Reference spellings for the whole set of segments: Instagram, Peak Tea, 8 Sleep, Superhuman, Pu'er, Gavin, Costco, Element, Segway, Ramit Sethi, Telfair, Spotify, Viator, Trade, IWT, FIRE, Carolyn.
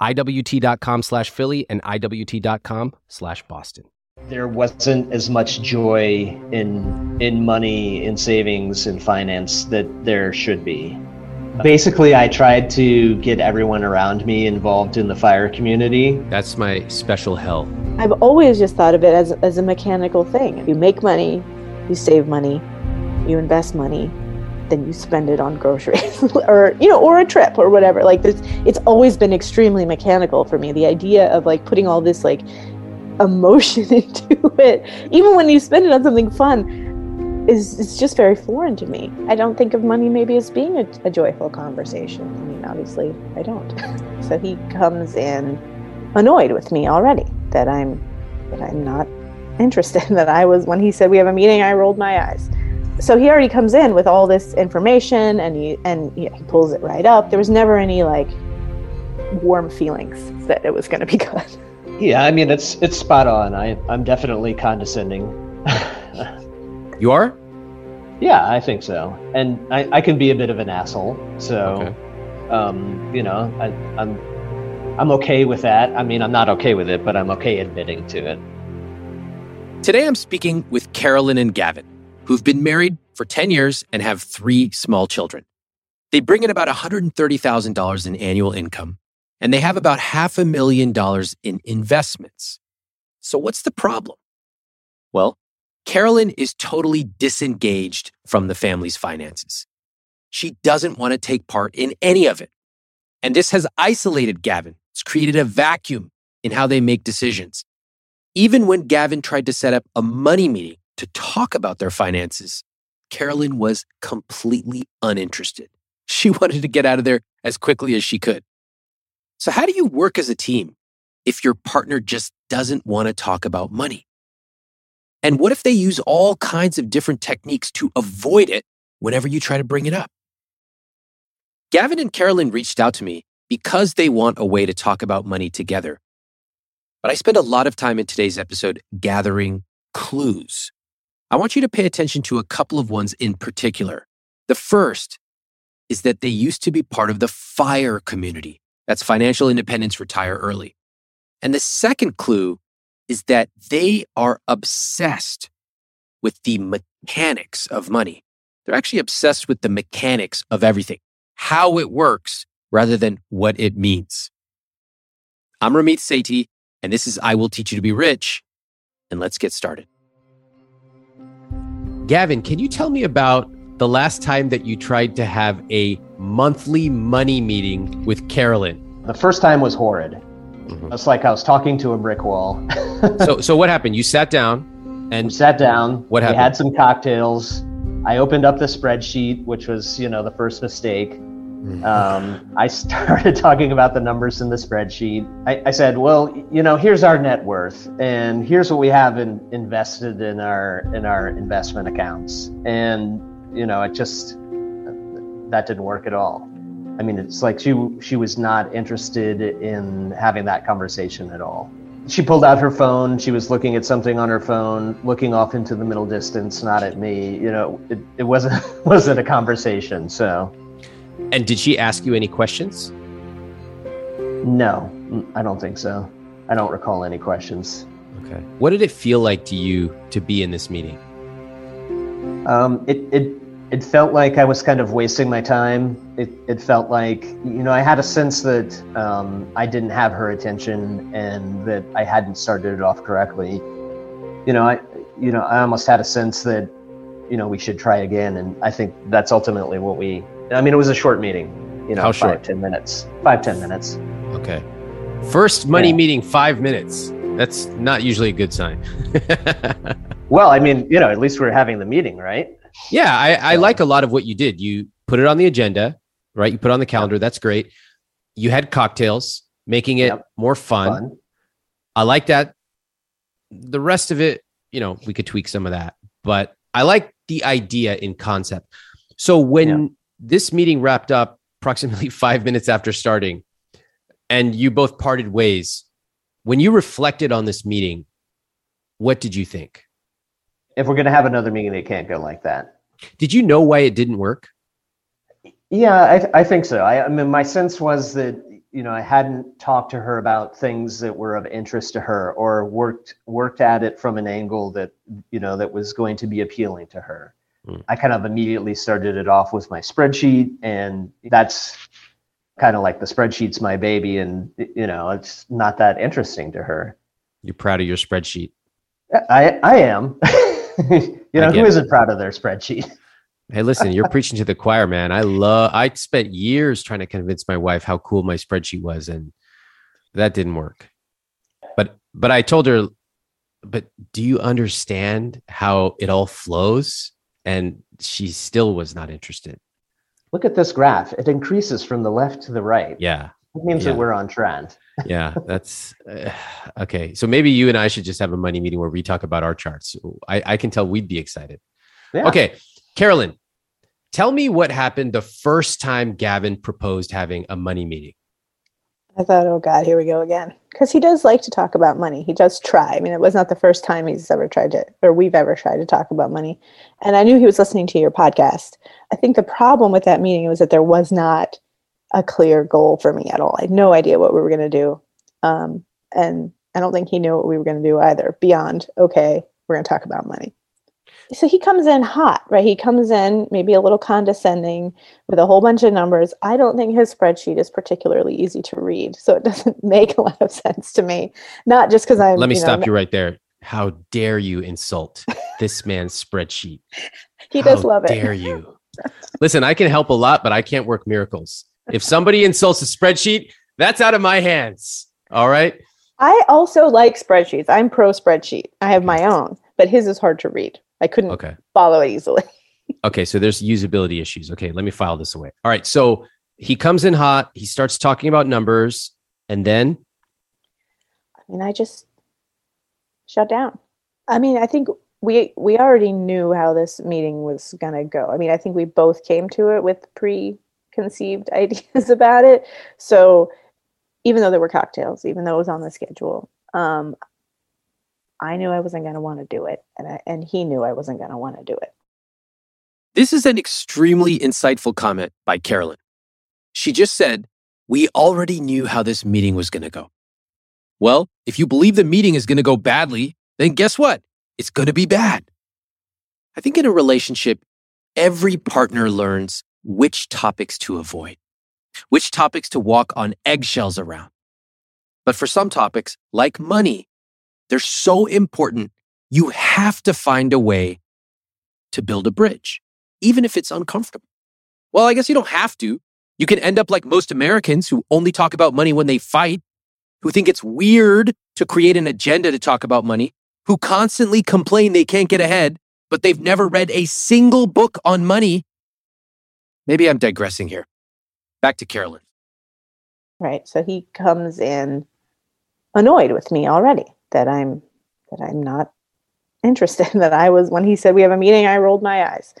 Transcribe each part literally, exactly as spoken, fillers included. iwt.com slash Philly and iwt.com slash Boston. There wasn't as much joy in in money, in savings, in finance that there should be. Basically, I tried to get everyone around me involved in the FIRE community. That's my special hell. I've always just thought of it as, as a mechanical thing. You make money, you save money, you invest money, then you spend it on groceries or, you know, or a trip or whatever. Like there's, it's always been extremely mechanical for me. The idea of like putting all this like emotion into it, even when you spend it on something fun, is it's just very foreign to me. I don't think of money maybe as being a, a joyful conversation. I mean, obviously I don't. So he comes in annoyed with me already that I'm that I'm not interested, that I was, when he said we have a meeting, I rolled my eyes. So he already comes in with all this information, and he and yeah, he pulls it right up. There was never any like warm feelings that it was going to be good. Yeah, I mean, it's it's spot on. I I'm definitely condescending. You are? Yeah, I think so. And I, I can be a bit of an asshole. So, okay. um, you know, I, I'm I'm okay with that. I mean, I'm not okay with it, but I'm okay admitting to it. Today, I'm speaking with Carolyn and Gavin, who've been married for ten years and have three small children. They bring in about one hundred thirty thousand dollars in annual income, and they have about half a million dollars in investments. So what's the problem? Well, Carolyn is totally disengaged from the family's finances. She doesn't want to take part in any of it. And this has isolated Gavin. It's created a vacuum in how they make decisions. Even when Gavin tried to set up a money meeting to talk about their finances, Carolyn was completely uninterested. She wanted to get out of there as quickly as she could. So how do you work as a team if your partner just doesn't want to talk about money? And what if they use all kinds of different techniques to avoid it whenever you try to bring it up? Gavin and Carolyn reached out to me because they want a way to talk about money together. But I spent a lot of time in today's episode gathering clues. I want you to pay attention to a couple of ones in particular. The first is that they used to be part of the FIRE community. That's financial independence, retire early. And the second clue is that they are obsessed with the mechanics of money. They're actually obsessed with the mechanics of everything, how it works rather than what it means. I'm Ramit Sethi, and this is I Will Teach You to Be Rich, and let's get started. Gavin, can you tell me about the last time that you tried to have a monthly money meeting with Carolyn? The first time was horrid. Mm-hmm. It's like I was talking to a brick wall. so so what happened? You sat down and... We sat down. What happened? We had some cocktails. I opened up the spreadsheet, which was, you know, the first mistake. Um, I started talking about the numbers in the spreadsheet. I, I said, well, you know, here's our net worth, and here's what we have in, invested in our, in our investment accounts. And, you know, it just... that didn't work at all. I mean, it's like she she was not interested in having that conversation at all. She pulled out her phone. She was looking at something on her phone, looking off into the middle distance, not at me. You know, it, it wasn't wasn't a conversation. So. And did she ask you any questions? No, I don't think so. I don't recall any questions. Okay. What did it feel like to you to be in this meeting? Um, it it it felt like I was kind of wasting my time. It it felt like, you know, I had a sense that um, I didn't have her attention and that I hadn't started it off correctly. You know, I you know I almost had a sense that, you know, we should try again, and I think that's ultimately what we. I mean, it was a short meeting. You know, How short? Five, ten minutes. Five, ten minutes. Okay. First money yeah. meeting, five minutes. That's not usually a good sign. Well, I mean, you know, at least we're having the meeting, right? Yeah, I, I like a lot of what you did. You put it on the agenda, right? You put it on the calendar. That's great. You had cocktails, making it yep. more fun. fun. I like that. The rest of it, you know, we could tweak some of that. But I like the idea in concept. So when yep. this meeting wrapped up, approximately five minutes after starting, and you both parted ways, when you reflected on this meeting, what did you think? If we're going to have another meeting, it can't go like that. Did you know why it didn't work? Yeah, I, I think so. I, I mean, my sense was that, you know, I hadn't talked to her about things that were of interest to her, or worked worked at it from an angle that, you know, that was going to be appealing to her. I kind of immediately started it off with my spreadsheet, and that's kind of like, the spreadsheet's my baby, and, you know, it's not that interesting to her. You're proud of your spreadsheet. I I am. You know, who isn't proud of their spreadsheet? Hey, listen, you're preaching to the choir, man. I love, I spent years trying to convince my wife how cool my spreadsheet was, and that didn't work. But, but I told her, but do you understand how it all flows? And she still was not interested. Look at this graph. It increases from the left to the right. Yeah. It means yeah. that we're on trend. Yeah, that's uh, okay. So maybe you and I should just have a money meeting where we talk about our charts. I, I can tell we'd be excited. Yeah. Okay. Carolyn, tell me what happened the first time Gavin proposed having a money meeting. I thought, oh God, here we go again. Because he does like to talk about money. He does try. I mean, it was not the first time he's ever tried to, or we've ever tried to talk about money. And I knew he was listening to your podcast. I think the problem with that meeting was that there was not a clear goal for me at all. I had no idea what we were going to do. Um, and I don't think he knew what we were going to do either, beyond, okay, we're going to talk about money. So he comes in hot, right? He comes in maybe a little condescending with a whole bunch of numbers. I don't think his spreadsheet is particularly easy to read, so it doesn't make a lot of sense to me. Not just because I'm... Let me you know, stop you right there. How dare you insult this man's spreadsheet? He does How love it. How dare you? Listen, I can help a lot, but I can't work miracles. If somebody insults a spreadsheet, that's out of my hands. All right? I also like spreadsheets. I'm pro spreadsheet. I have my own, but his is hard to read. I couldn't okay. follow it easily. Okay. So there's usability issues. Okay. Let me file this away. All right. So he comes in hot. He starts talking about numbers. And then? I mean, I just shut down. I mean, I think we we already knew how this meeting was going to go. I mean, I think we both came to it with preconceived ideas about it. So even though there were cocktails, even though it was on the schedule, um, I knew I wasn't going to want to do it, and I, and he knew I wasn't going to want to do it. This is an extremely insightful comment by Carolyn. She just said, we already knew how this meeting was going to go. Well, if you believe the meeting is going to go badly, then guess what? It's going to be bad. I think in a relationship, every partner learns which topics to avoid, which topics to walk on eggshells around. But for some topics, like money, they're so important, you have to find a way to build a bridge, even if it's uncomfortable. Well, I guess you don't have to. You can end up like most Americans who only talk about money when they fight, who think it's weird to create an agenda to talk about money, who constantly complain they can't get ahead, but they've never read a single book on money. Maybe I'm digressing here. Back to Carolyn. Right. So he comes in annoyed with me already. That I'm, that I'm not interested. That I was, when he said we have a meeting, I rolled my eyes.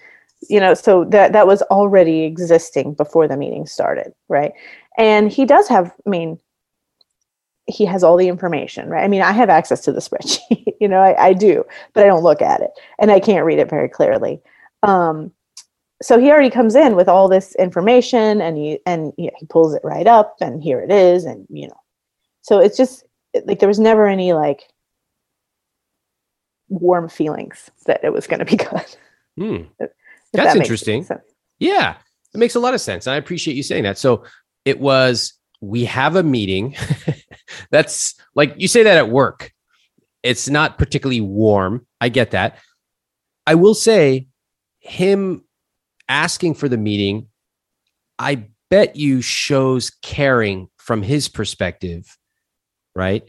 you know, so that, that was already existing before the meeting started, right? And he does have, I mean, he has all the information, right? I mean, I have access to the spreadsheet, you know, I, I do, but I don't look at it and I can't read it very clearly. Um, so he already comes in with all this information and he, and you know, he pulls it right up and here it is. And, you know, so it's just like, there was never any like warm feelings that it was going to be good. Hmm. That's that interesting. Yeah. It makes a lot of sense. I appreciate you saying that. So it was, we have a meeting. That's like, you say that at work. It's not particularly warm. I get that. I will say him asking for the meeting, I bet you shows caring from his perspective, right?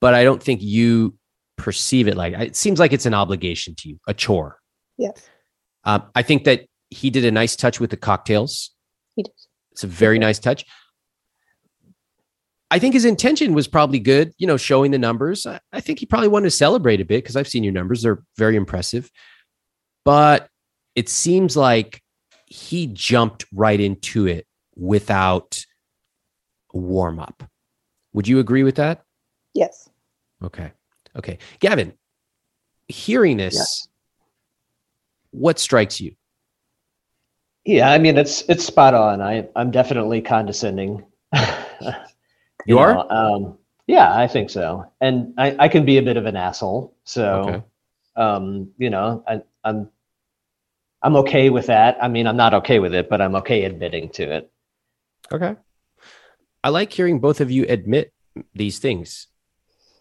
But I don't think you perceive it like, it seems like it's an obligation to you, a chore. Yes. Um, I think that he did a nice touch with the cocktails. He did. It's a very nice touch. I think his intention was probably good, you know, showing the numbers. I, I think he probably wanted to celebrate a bit because I've seen your numbers. They're very impressive. But it seems like he jumped right into it without a warm up. Would you agree with that? Yes. Okay. Okay. Gavin, hearing this, yes. What strikes you? Yeah, I mean, it's it's spot on. I, I'm definitely condescending. You, you are? Know, um, yeah, I think so. And I, I can be a bit of an asshole. So, okay. um, you know, I, I'm, I'm okay with that. I mean, I'm not okay with it, but I'm okay admitting to it. Okay. I like hearing both of you admit these things.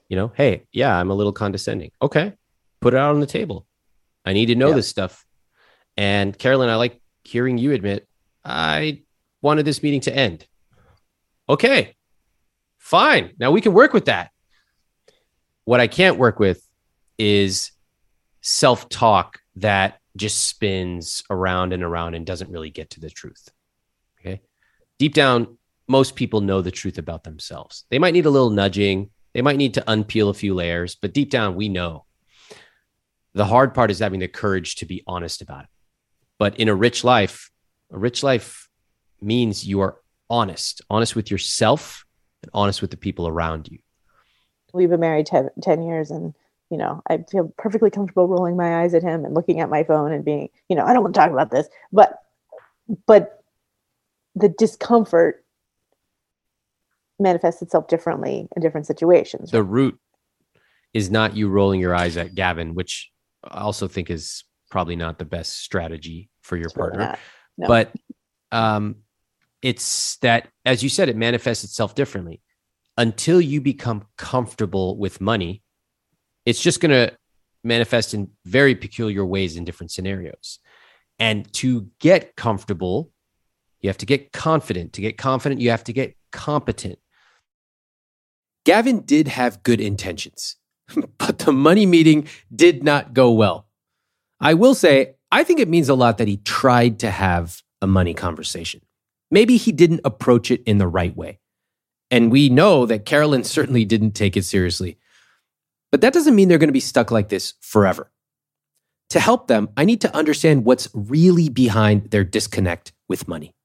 You know, hey, yeah, I'm a little condescending. Okay. Put it out on the table. I need to know yeah. this stuff. And Carolyn, I like hearing you admit, I wanted this meeting to end. Okay. Fine. Now we can work with that. What I can't work with is self-talk that just spins around and around and doesn't really get to the truth. Okay. Deep down, most people know the truth about themselves. They might need a little nudging. They might need to unpeel a few layers, but deep down, we know. The hard part is having the courage to be honest about it. But in a rich life, a rich life means you are honest, honest with yourself, honest with the people around you. We've been married ten years and, you know, I feel perfectly comfortable rolling my eyes at him and looking at my phone and being, you know, I don't want to talk about this, but, but the discomfort manifests itself differently in different situations. The root is not you rolling your eyes at Gavin, which I also think is probably not the best strategy for your it's partner, really not. No. But, um, it's that, as you said, it manifests itself differently. Until you become comfortable with money, it's just going to manifest in very peculiar ways in different scenarios. And to get comfortable, you have to get confident. To get confident, you have to get competent. Gavin did have good intentions, but the money meeting did not go well. I will say, I think it means a lot that he tried to have a money conversation. Maybe he didn't approach it in the right way. And we know that Carolyn certainly didn't take it seriously. But that doesn't mean they're going to be stuck like this forever. To help them, I need to understand what's really behind their disconnect with money.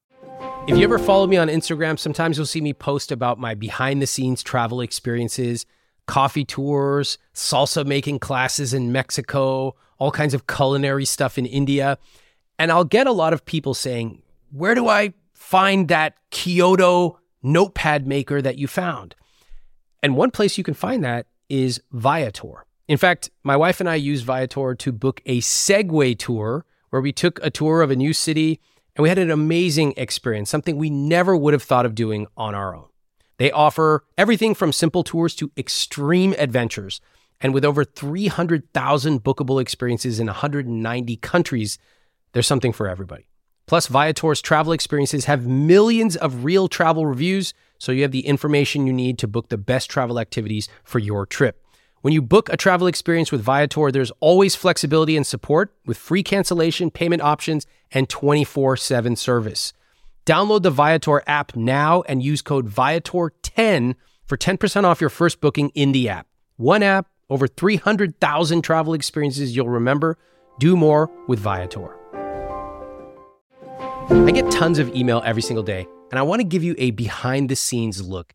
If you ever follow me on Instagram, sometimes you'll see me post about my behind-the-scenes travel experiences, coffee tours, salsa-making classes in Mexico, all kinds of culinary stuff in India. And I'll get a lot of people saying, where do I find that Kyoto notepad maker that you found? And one place you can find that is Viator. In fact, my wife and I used Viator to book a Segway tour where we took a tour of a new city and we had an amazing experience, something we never would have thought of doing on our own. They offer everything from simple tours to extreme adventures. And with over three hundred thousand bookable experiences in one hundred ninety countries, there's something for everybody. Plus, Viator's travel experiences have millions of real travel reviews, so you have the information you need to book the best travel activities for your trip. When you book a travel experience with Viator, there's always flexibility and support with free cancellation, payment options, and twenty-four seven service. Download the Viator app now and use code Viator ten for ten percent off your first booking in the app. One app, over three hundred thousand travel experiences you'll remember. Do more with Viator. I get tons of email every single day, and I want to give you a behind-the-scenes look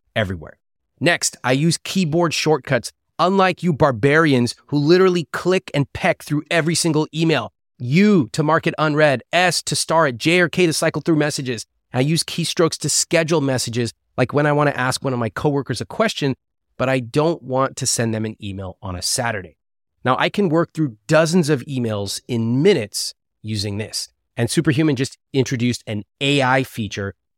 everywhere. Next, I use keyboard shortcuts, unlike you barbarians who literally click and peck through every single email. U to mark it unread, S to star it, J or K to cycle through messages. I use keystrokes to schedule messages, like when I want to ask one of my coworkers a question, but I don't want to send them an email on a Saturday. Now, I can work through dozens of emails in minutes using this. And Superhuman just introduced an A I feature,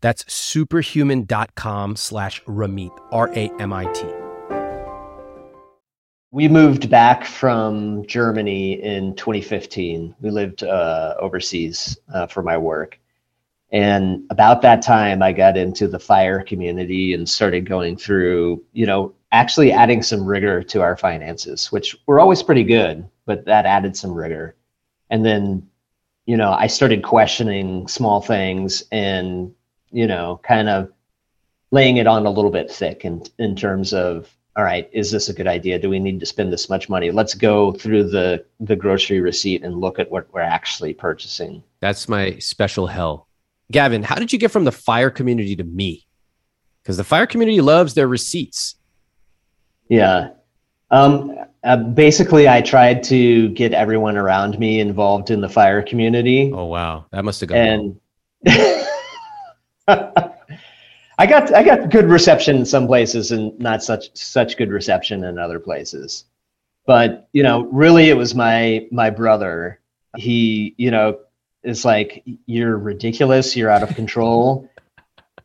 That's superhuman.com slash Ramit, R A M I T. We moved back from Germany in twenty fifteen. We lived uh, overseas uh, for my work. And about that time, I got into the FIRE community and started going through, you know, actually adding some rigor to our finances, which were always pretty good, but that added some rigor. And then, you know, I started questioning small things and, you know, kind of laying it on a little bit thick in, in terms of, all right, is this a good idea? Do we need to spend this much money? Let's go through the, the grocery receipt and look at what we're actually purchasing. That's my special hell. Gavin, how did you get from the FIRE community to me? Because the FIRE community loves their receipts. Yeah. Um, uh, basically, I tried to get everyone around me involved in the FIRE community. Oh, wow. That must have gone and I got I got good reception in some places and not such such good reception in other places. But, you know, really, it was my my brother. He, you know, is like, you're ridiculous. You're out of control.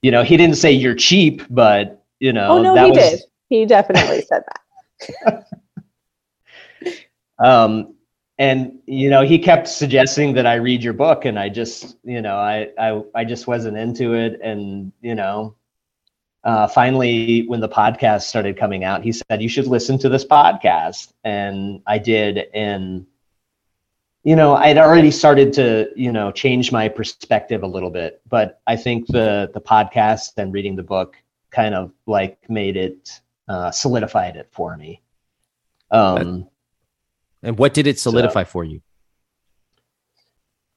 You know, he didn't say you're cheap, but, you know. Oh, no, that he was, did. He definitely said that. um, and, you know, he kept suggesting that I read your book, and I just, you know, I, I, I just wasn't into it. And, you know, uh, finally, when the podcast started coming out, he said, you should listen to this podcast. And I did. And, you know, I'd already started to, you know, change my perspective a little bit, but I think the, the podcast and reading the book kind of like made it, Uh, solidified it for me. Um, and what did it solidify so, for you?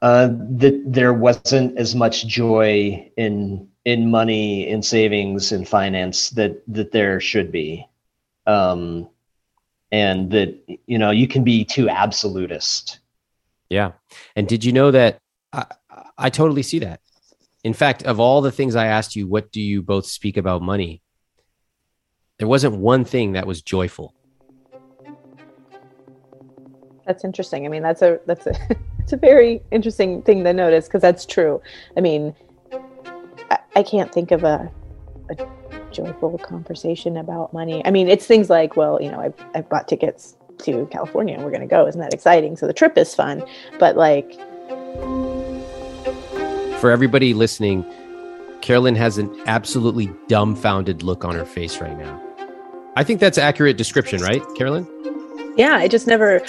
Uh, that there wasn't as much joy in in money, in savings, in finance that that there should be, um, and that you know you can be too absolutist. Yeah, and did you know that I, I totally see that. In fact, of all the things I asked you, what do you both speak about money? There wasn't one thing that was joyful. That's interesting. I mean, that's a that's a it's a very interesting thing to notice because that's true. I mean, I, I can't think of a, a joyful conversation about money. I mean, it's things like, well, you know, I've I've bought tickets to California and we're gonna go. Isn't that exciting? So the trip is fun, but like for everybody listening, Carolyn has an absolutely dumbfounded look on her face right now. I think that's an accurate description, right, Carolyn? Yeah, I just never,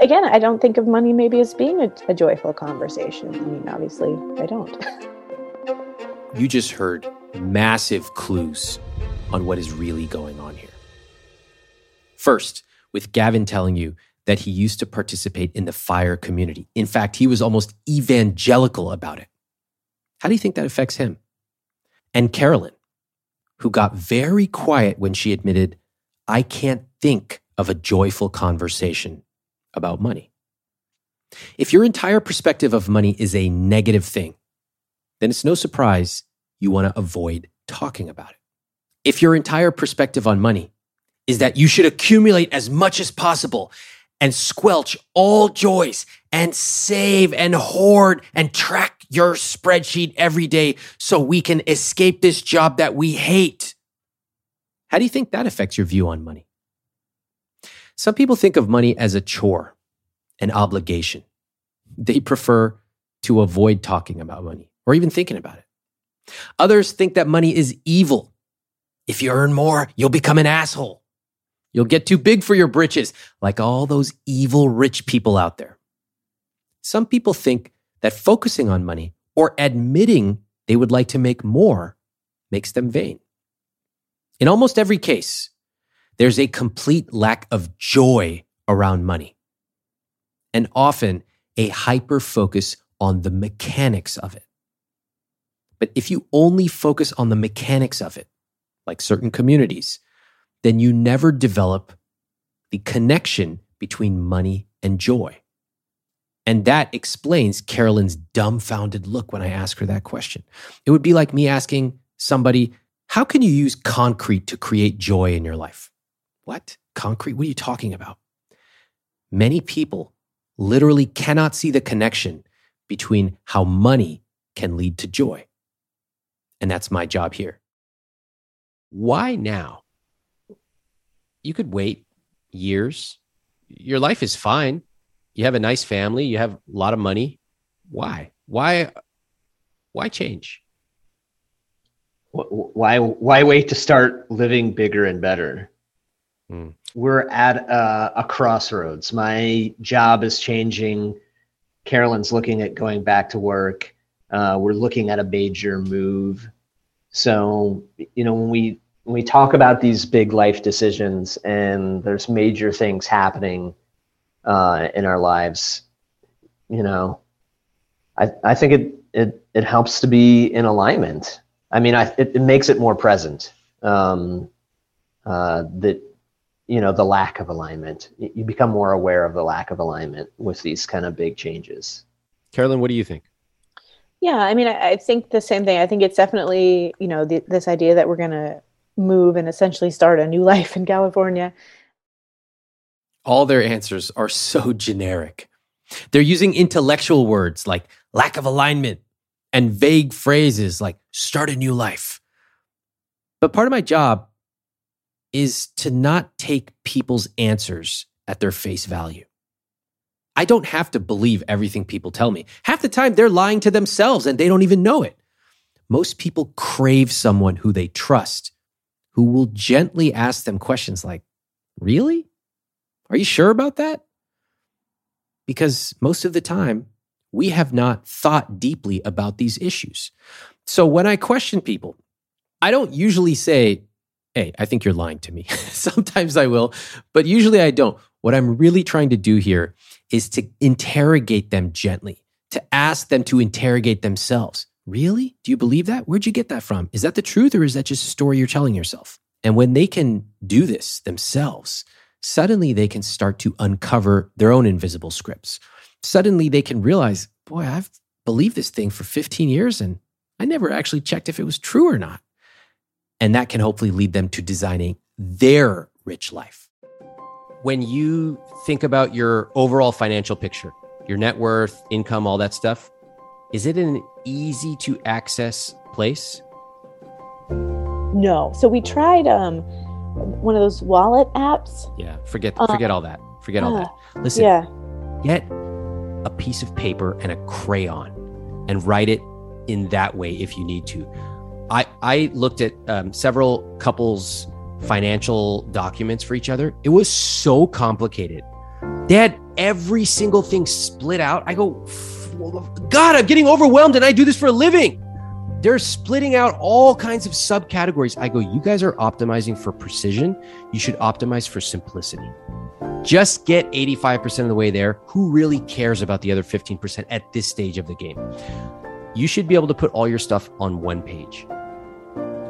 again, I don't think of money maybe as being a, a joyful conversation. I mean, obviously, I don't. You just heard massive clues on what is really going on here. First, with Gavin telling you that he used to participate in the FIRE community. In fact, he was almost evangelical about it. How do you think that affects him? And Carolyn, who got very quiet when she admitted, I can't think of a joyful conversation about money. If your entire perspective of money is a negative thing, then it's no surprise you want to avoid talking about it. If your entire perspective on money is that you should accumulate as much as possible and squelch all joys and save and hoard and track your spreadsheet every day so we can escape this job that we hate, how do you think that affects your view on money? Some people think of money as a chore, an obligation. They prefer to avoid talking about money or even thinking about it. Others think that money is evil. If you earn more, you'll become an asshole. You'll get too big for your britches, like all those evil rich people out there. Some people think that focusing on money or admitting they would like to make more makes them vain. In almost every case, there's a complete lack of joy around money, and often a hyper-focus on the mechanics of it. But if you only focus on the mechanics of it, like certain communities, then you never develop the connection between money and joy. And that explains Carolyn's dumbfounded look when I ask her that question. It would be like me asking somebody, how can you use concrete to create joy in your life? What? Concrete? What are you talking about? Many people literally cannot see the connection between how money can lead to joy. And that's my job here. Why now? You could wait years. Your life is fine. You have a nice family. You have a lot of money. Why? Why? Why change? Why? Why wait to start living bigger and better? Mm. We're at a, a crossroads. My job is changing. Carolyn's looking at going back to work. Uh, we're looking at a major move. So, you know, when we when we talk about these big life decisions and there's major things happening uh, in our lives, you know, I I think it it it helps to be in alignment. I mean, I it, it makes it more present. Um, uh, that you know, the lack of alignment. You become more aware of the lack of alignment with these kind of big changes. Carolyn, what do you think? Yeah, I mean, I, I think the same thing. I think it's definitely, you know, the, this idea that we're going to move and essentially start a new life in California. All their answers are so generic. They're using intellectual words like lack of alignment and vague phrases like start a new life. But part of my job is to not take people's answers at their face value. I don't have to believe everything people tell me. Half the time, they're lying to themselves and they don't even know it. Most people crave someone who they trust, who will gently ask them questions like, really? Are you sure about that? Because most of the time, we have not thought deeply about these issues. So when I question people, I don't usually say, hey, I think you're lying to me. Sometimes I will, but usually I don't. What I'm really trying to do here is to interrogate them gently, to ask them to interrogate themselves. Really? Do you believe that? Where'd you get that from? Is that the truth or is that just a story you're telling yourself? And when they can do this themselves, suddenly they can start to uncover their own invisible scripts. Suddenly they can realize, boy, I've believed this thing for fifteen years and I never actually checked if it was true or not. And that can hopefully lead them to designing their rich life. When you think about your overall financial picture, your net worth, income, all that stuff, is it an easy to access place? No. So we tried um, one of those wallet apps. Yeah, forget forget uh, all that. Forget uh, all that. Listen, yeah. Get a piece of paper and a crayon and write it in that way if you need to. I, I looked at um, several couples' financial documents for each other. It was so complicated. They had every single thing split out. I go, God, I'm getting overwhelmed and I do this for a living. They're splitting out all kinds of subcategories. I go, you guys are optimizing for precision. You should optimize for simplicity. Just get eighty-five percent of the way there. Who really cares about the other fifteen percent at this stage of the game? You should be able to put all your stuff on one page.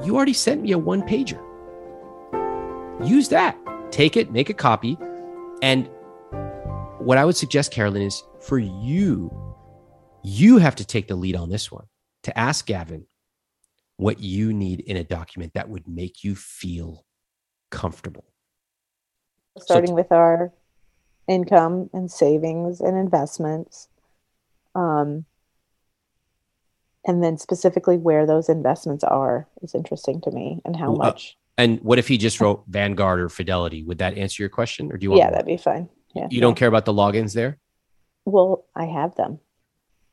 You already sent me a one pager. Use that. Take it, make a copy. And what I would suggest, Carolyn, is for you, you have to take the lead on this one. To ask Gavin, what you need in a document that would make you feel comfortable. Starting so, with our income and savings and investments. Um, and then specifically where those investments are is interesting to me and how much. Uh, and what if he just wrote Vanguard or Fidelity? Would that answer your question? Or do you want Yeah, more? That'd be fine. Yeah. You yeah. don't care about the logins there? Well, I have them.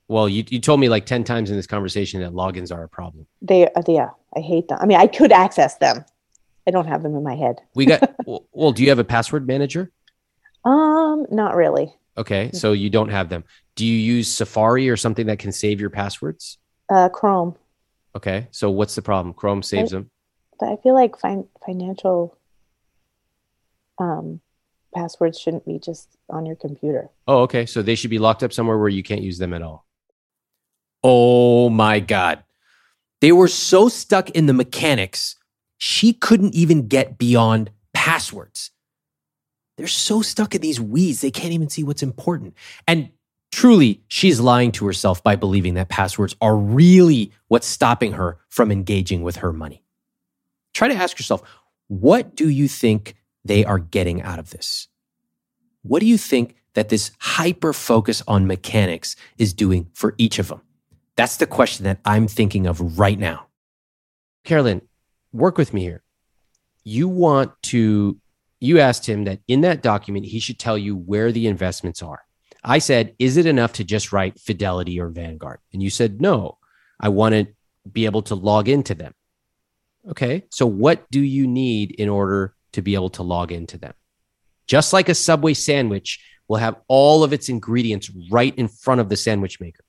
Well, you, you told me like ten times in this conversation that logins are a problem. They are. Yeah, I hate them. I mean, I could access them. I don't have them in my head. We got, well, do you have a password manager? Um, not really. Okay. So you don't have them. Do you use Safari or something that can save your passwords? Uh, Chrome. Okay. So what's the problem? Chrome saves I, them. But I feel like fin- financial um, passwords shouldn't be just on your computer. Oh, okay. So they should be locked up somewhere where you can't use them at all. Oh my God. They were so stuck in the mechanics. She couldn't even get beyond passwords. They're so stuck in these weeds, they can't even see what's important. And truly, she's lying to herself by believing that passwords are really what's stopping her from engaging with her money. Try to ask yourself, what do you think they are getting out of this? What do you think that this hyper-focus on mechanics is doing for each of them? That's the question that I'm thinking of right now. Carolyn, work with me here. You want to, you asked him that in that document, he should tell you where the investments are. I said, is it enough to just write Fidelity or Vanguard? And you said, no, I want to be able to log into them. Okay. So what do you need in order to be able to log into them? Just like a Subway sandwich will have all of its ingredients right in front of the sandwich maker.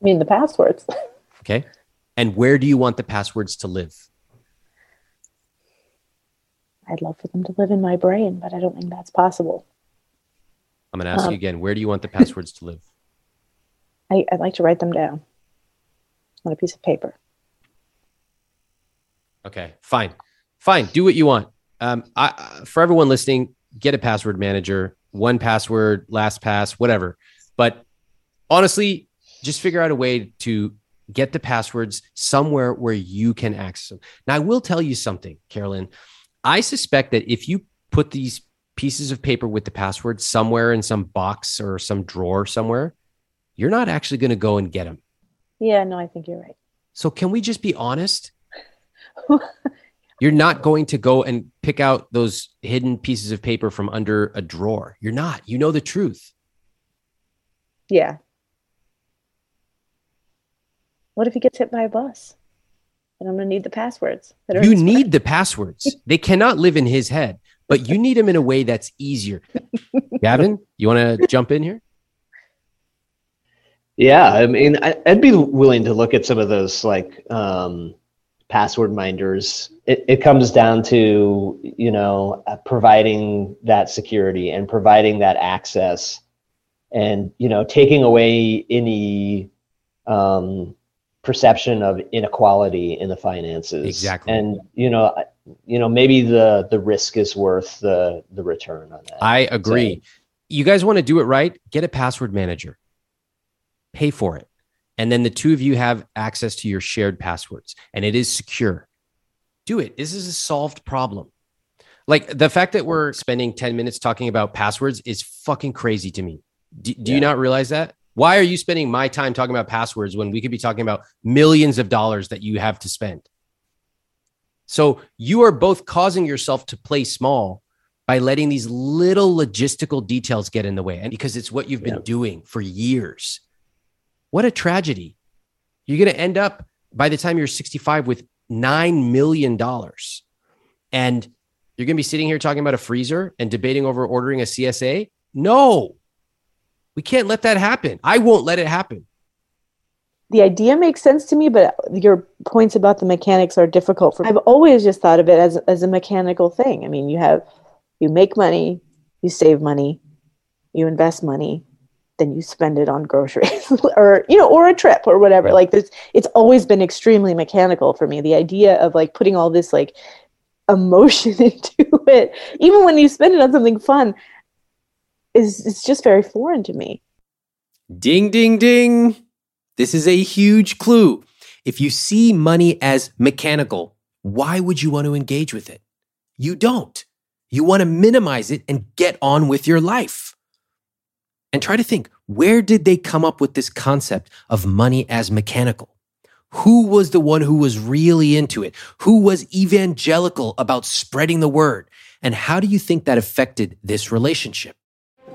I mean, the passwords. Okay. And where do you want the passwords to live? I'd love for them to live in my brain, but I don't think that's possible. I'm going to ask um, you again, where do you want the passwords to live? I, I'd like to write them down on a piece of paper. Okay, fine. Fine. Do what you want. Um, I, for everyone listening, get a password manager, one password, last pass, whatever. But honestly, just figure out a way to get the passwords somewhere where you can access them. Now, I will tell you something, Carolyn. I suspect that if you put these pieces of paper with the password somewhere in some box or some drawer somewhere, you're not actually going to go and get them. Yeah, no, I think you're right. So can we just be honest? You're not going to go and pick out those hidden pieces of paper from under a drawer. You're not. You know the truth. Yeah. What if he gets hit by a bus? And I'm going to need the passwords. You need the passwords. They cannot live in his head, but you need them in a way that's easier. Gavin, you want to jump in here? Yeah. I mean, I, I'd be willing to look at some of those like um, password minders. It, it comes down to, you know, uh, providing that security and providing that access and, you know, taking away any, um, perception of inequality in the finances. Exactly. And, you know, you know, maybe the, the risk is worth the, the return on that. I agree. So, you guys want to do it right? Get a password manager, pay for it. And then the two of you have access to your shared passwords and it is secure. Do it. This is a solved problem. Like the fact that we're spending ten minutes talking about passwords is fucking crazy to me. Do, do yeah. you not realize that? Why are you spending my time talking about passwords when we could be talking about millions of dollars that you have to spend? So you are both causing yourself to play small by letting these little logistical details get in the way. And because it's what you've been yeah. doing for years. What a tragedy. You're going to end up by the time you're sixty-five with nine million dollars. And you're going to be sitting here talking about a freezer and debating over ordering a C S A? No. We can't let that happen. I won't let it happen. The idea makes sense to me, but your points about the mechanics are difficult for me. I've always just thought of it as, as a mechanical thing. I mean, you have, you make money, you save money, you invest money, then you spend it on groceries or, you know, or a trip or whatever. Right. Like there's, it's always been extremely mechanical for me. The idea of like putting all this like emotion into it, even when you spend it on something fun, Is it's just very foreign to me. Ding, ding, ding. This is a huge clue. If you see money as mechanical, why would you want to engage with it? You don't. You want to minimize it and get on with your life. And try to think, where did they come up with this concept of money as mechanical? Who was the one who was really into it? Who was evangelical about spreading the word? And how do you think that affected this relationship?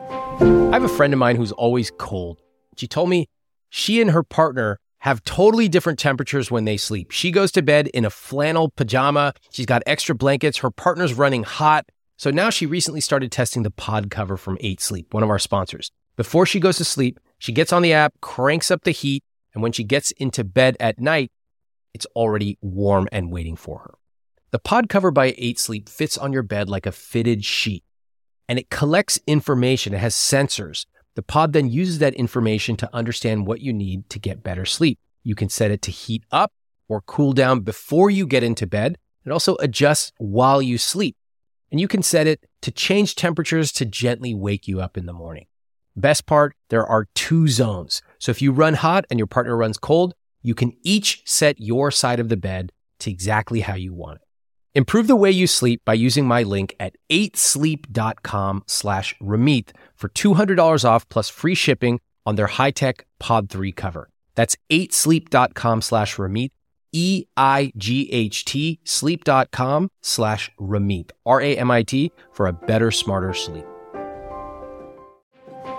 I have a friend of mine who's always cold. She told me she and her partner have totally different temperatures when they sleep. She goes to bed in a flannel pajama. She's got extra blankets. Her partner's running hot. So now she recently started testing the pod cover from eight sleep, one of our sponsors. Before she goes to sleep, she gets on the app, cranks up the heat, and when she gets into bed at night, it's already warm and waiting for her. The pod cover by eight sleep fits on your bed like a fitted sheet, and it collects information. It has sensors. The pod then uses that information to understand what you need to get better sleep. You can set it to heat up or cool down before you get into bed. It also adjusts while you sleep, and you can set it to change temperatures to gently wake you up in the morning. Best part, there are two zones. So if you run hot and your partner runs cold, you can each set your side of the bed to exactly how you want it. Improve the way you sleep by using my link at eight sleep dot com slash Ramit for two hundred dollars off plus free shipping on their high-tech Pod three cover. That's eight sleep dot com slash Ramit, E I G H T, sleep.com slash Ramit, R A M I T, for a better, smarter sleep.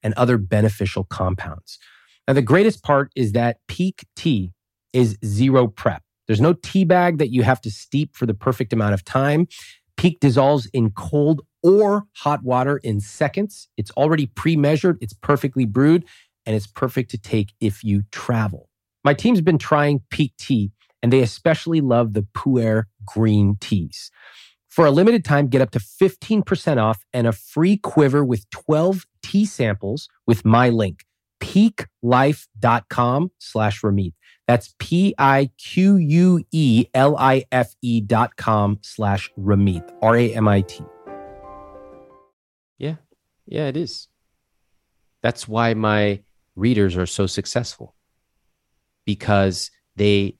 and other beneficial compounds. Now, the greatest part is that Peak Tea is zero prep. There's no tea bag that you have to steep for the perfect amount of time. Peak dissolves in cold or hot water in seconds. It's already pre-measured, it's perfectly brewed, and it's perfect to take if you travel. My team's been trying Peak Tea, and they especially love the Pu'er green teas. For a limited time, get up to fifteen percent off and a free quiver with twelve tea samples with my link, peak life dot com slash Ramit. That's P I Q U E L I F E dot com slash Ramit, R A M I T. Yeah, yeah, it is. That's why my readers are so successful, because they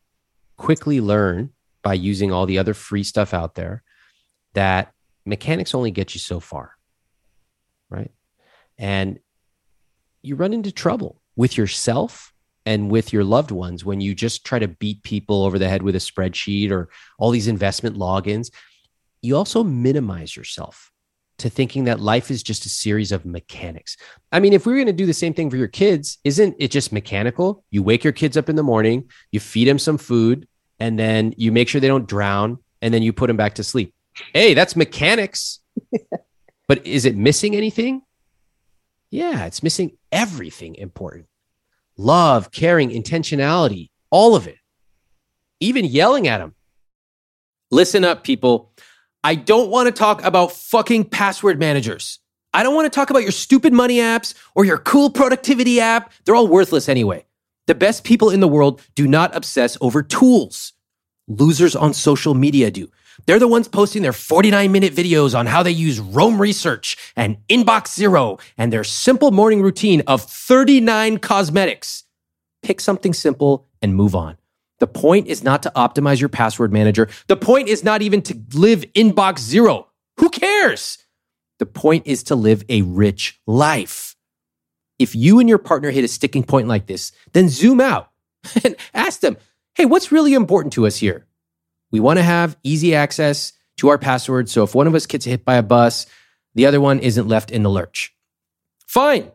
quickly learn by using all the other free stuff out there that mechanics only get you so far, right? And you run into trouble with yourself and with your loved ones when you just try to beat people over the head with a spreadsheet or all these investment logins. You also minimize yourself to thinking that life is just a series of mechanics. I mean, if we were going to do the same thing for your kids, isn't it just mechanical? You wake your kids up in the morning, you feed them some food, and then you make sure they don't drown, and then you put them back to sleep. Hey, that's mechanics. But is it missing anything? Yeah, it's missing everything important. Love, caring, intentionality, all of it. Even yelling at them. Listen up, people. I don't want to talk about fucking password managers. I don't want to talk about your stupid money apps or your cool productivity app. They're all worthless anyway. The best people in the world do not obsess over tools. Losers on social media do. They're the ones posting their forty-nine minute videos on how they use Rome Research and Inbox Zero and their simple morning routine of thirty-nine cosmetics. Pick something simple and move on. The point is not to optimize your password manager. The point is not even to live Inbox Zero. Who cares? The point is to live a rich life. If you and your partner hit a sticking point like this, then zoom out and ask them, hey, what's really important to us here? We want to have easy access to our passwords, so if one of us gets hit by a bus, the other one isn't left in the lurch. Fine.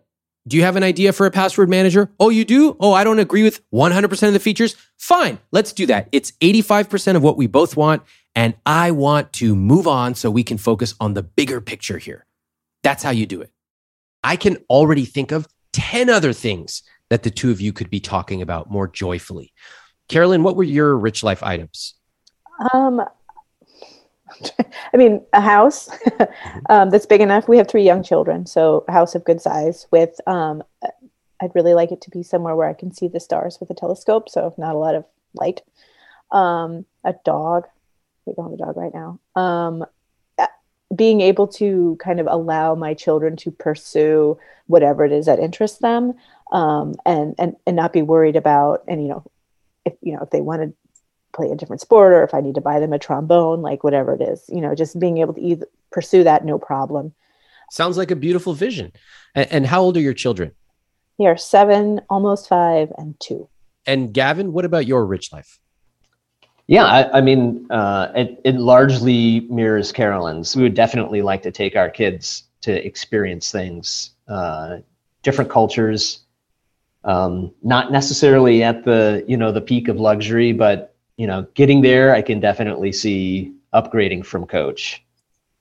Do you have an idea for a password manager? Oh, you do? Oh, I don't agree with one hundred percent of the features. Fine, let's do that. It's eighty-five percent of what we both want, and I want to move on so we can focus on the bigger picture here. That's how you do it. I can already think of ten other things that the two of you could be talking about more joyfully. Carolyn, what were your rich life items? Um, I mean, a house um, that's big enough. We have three young children, so a house of good size with, um, I'd really like it to be somewhere where I can see the stars with a telescope, so not a lot of light. Um, a dog. We don't have a dog right now. Um, being able to kind of allow my children to pursue whatever it is that interests them, um, and, and, and not be worried about, and, you know, if, you know, if they want to play a different sport, or if I need to buy them a trombone, like whatever it is, you know, just being able to either pursue that, no problem. Sounds like a beautiful vision. And, and how old are your children? They are seven, almost five, and two. And Gavin, what about your rich life? Yeah, I, I mean, uh, it, it largely mirrors Carolyn's. We would definitely like to take our kids to experience things, uh, different cultures, um, not necessarily at the, you know, the peak of luxury, but you know, getting there, I can definitely see upgrading from coach.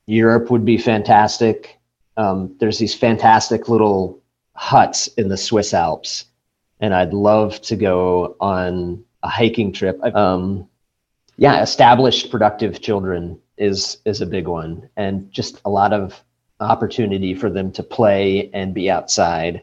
Europe would be fantastic. Um, there's these fantastic little huts in the Swiss Alps, and I'd love to go on a hiking trip. Um, yeah, established, productive children is is a big one, and just a lot of opportunity for them to play and be outside.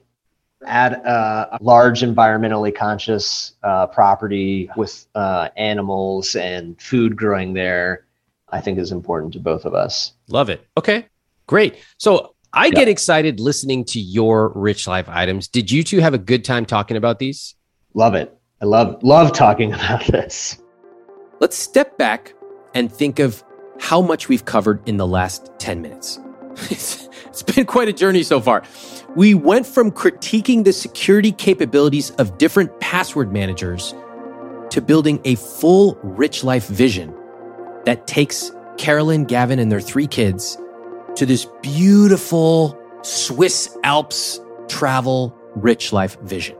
Add a large environmentally conscious uh, property with uh, animals and food growing there, I think is important to both of us. Love it. Okay, great. So I yep. get excited listening to your rich life items. Did you two have a good time talking about these? Love it. I love, love talking about this. Let's step back and think of how much we've covered in the last ten minutes. It's been quite a journey so far. We went from critiquing the security capabilities of different password managers to building a full rich life vision that takes Carolyn, Gavin, and their three kids to this beautiful Swiss Alps travel rich life vision.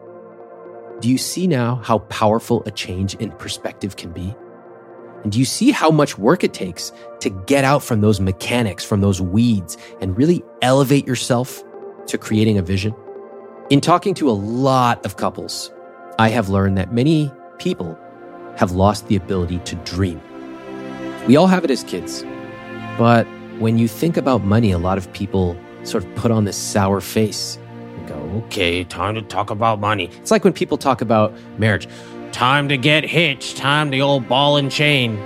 Do you see now how powerful a change in perspective can be? And do you see how much work it takes to get out from those mechanics, from those weeds, and really elevate yourself to creating a vision? In talking to a lot of couples, I have learned that many people have lost the ability to dream. We all have it as kids, but when you think about money, a lot of people sort of put on this sour face and go, okay, time to talk about money. It's like when people talk about marriage. Time to get hitched, time the old ball and chain.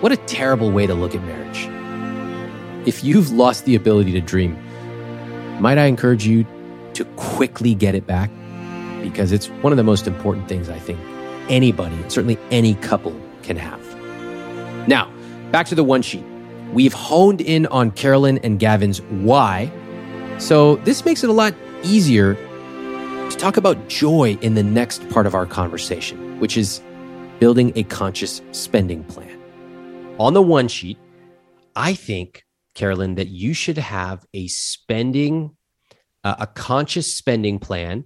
What a terrible way to look at marriage. If you've lost the ability to dream, might I encourage you to quickly get it back? Because it's one of the most important things I think anybody, certainly any couple, can have. Now, back to the one sheet. We've honed in on Carolyn and Gavin's why, so this makes it a lot easier to talk about joy in the next part of our conversation, which is building a conscious spending plan. On the one sheet, I think, Carolyn, that you should have a spending, uh, a conscious spending plan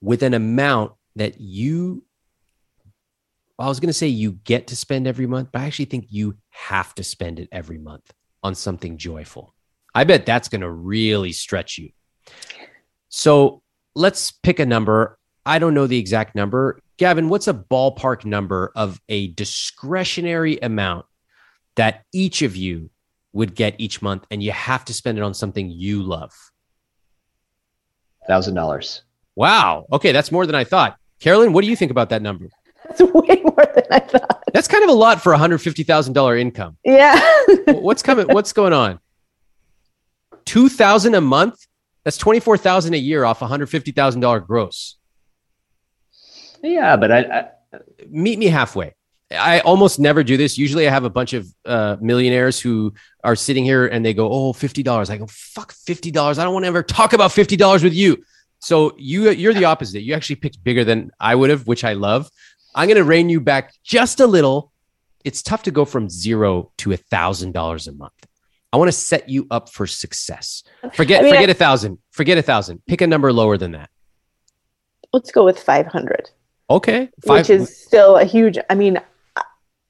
with an amount that you, I was going to say you get to spend every month, but I actually think you have to spend it every month on something joyful. I bet that's going to really stretch you. So let's pick a number. I don't know the exact number. Gavin, what's a ballpark number of a discretionary amount that each of you would get each month and you have to spend it on something you love? one thousand dollars. Wow. Okay, that's more than I thought. Carolyn, what do you think about that number? That's way more than I thought. That's kind of a lot for a one hundred fifty thousand dollars income. Yeah. What's coming? What's going on? two thousand dollars a month? That's twenty-four thousand dollars a year off one hundred fifty thousand dollars gross. Yeah, but I, I meet me halfway. I almost never do this. Usually I have a bunch of uh, millionaires who are sitting here and they go, oh, fifty dollars. I go, fuck fifty dollars. I don't want to ever talk about fifty dollars with you. So you, you're the opposite. You actually picked bigger than I would have, which I love. I'm going to rein you back just a little. it's tough to go from zero to a thousand dollars a month. I want to set you up for success. Forget, I mean, forget I, a thousand, forget a thousand, pick a number lower than that. Let's go with five hundred. Okay. Five, which is still a huge, I mean,